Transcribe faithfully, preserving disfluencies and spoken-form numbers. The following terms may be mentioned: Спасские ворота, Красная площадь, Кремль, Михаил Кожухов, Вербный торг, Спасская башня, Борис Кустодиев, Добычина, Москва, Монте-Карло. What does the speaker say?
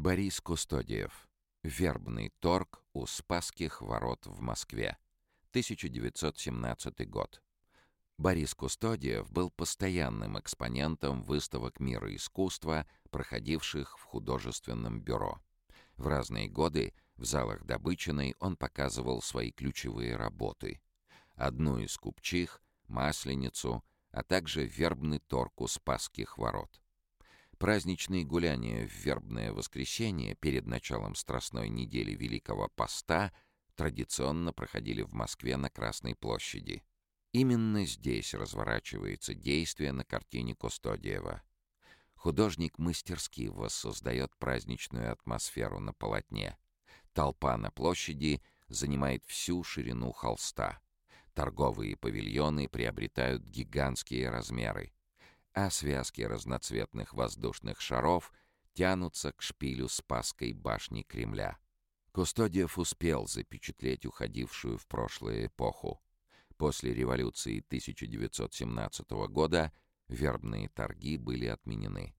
Борис Кустодиев. Вербный торг у Спасских ворот в Москве. тысяча девятьсот семнадцатый год. Борис Кустодиев был постоянным экспонентом выставок мира искусства, проходивших в художественном бюро. В разные годы в залах Добычиной он показывал свои ключевые работы. Одну из купчих, масленицу, а также вербный торг у Спасских ворот. Праздничные гуляния в вербное воскресенье перед началом страстной недели Великого Поста традиционно проходили в Москве на Красной площади. Именно здесь разворачивается действие на картине Кустодиева. Художник мастерски воссоздает праздничную атмосферу на полотне. Толпа на площади занимает всю ширину холста. Торговые павильоны приобретают гигантские размеры, а связки разноцветных воздушных шаров тянутся к шпилю Спасской башни Кремля. Кустодиев успел запечатлеть уходившую в прошлое эпоху. После революции тысяча девятьсот семнадцатого года вербные торги были отменены.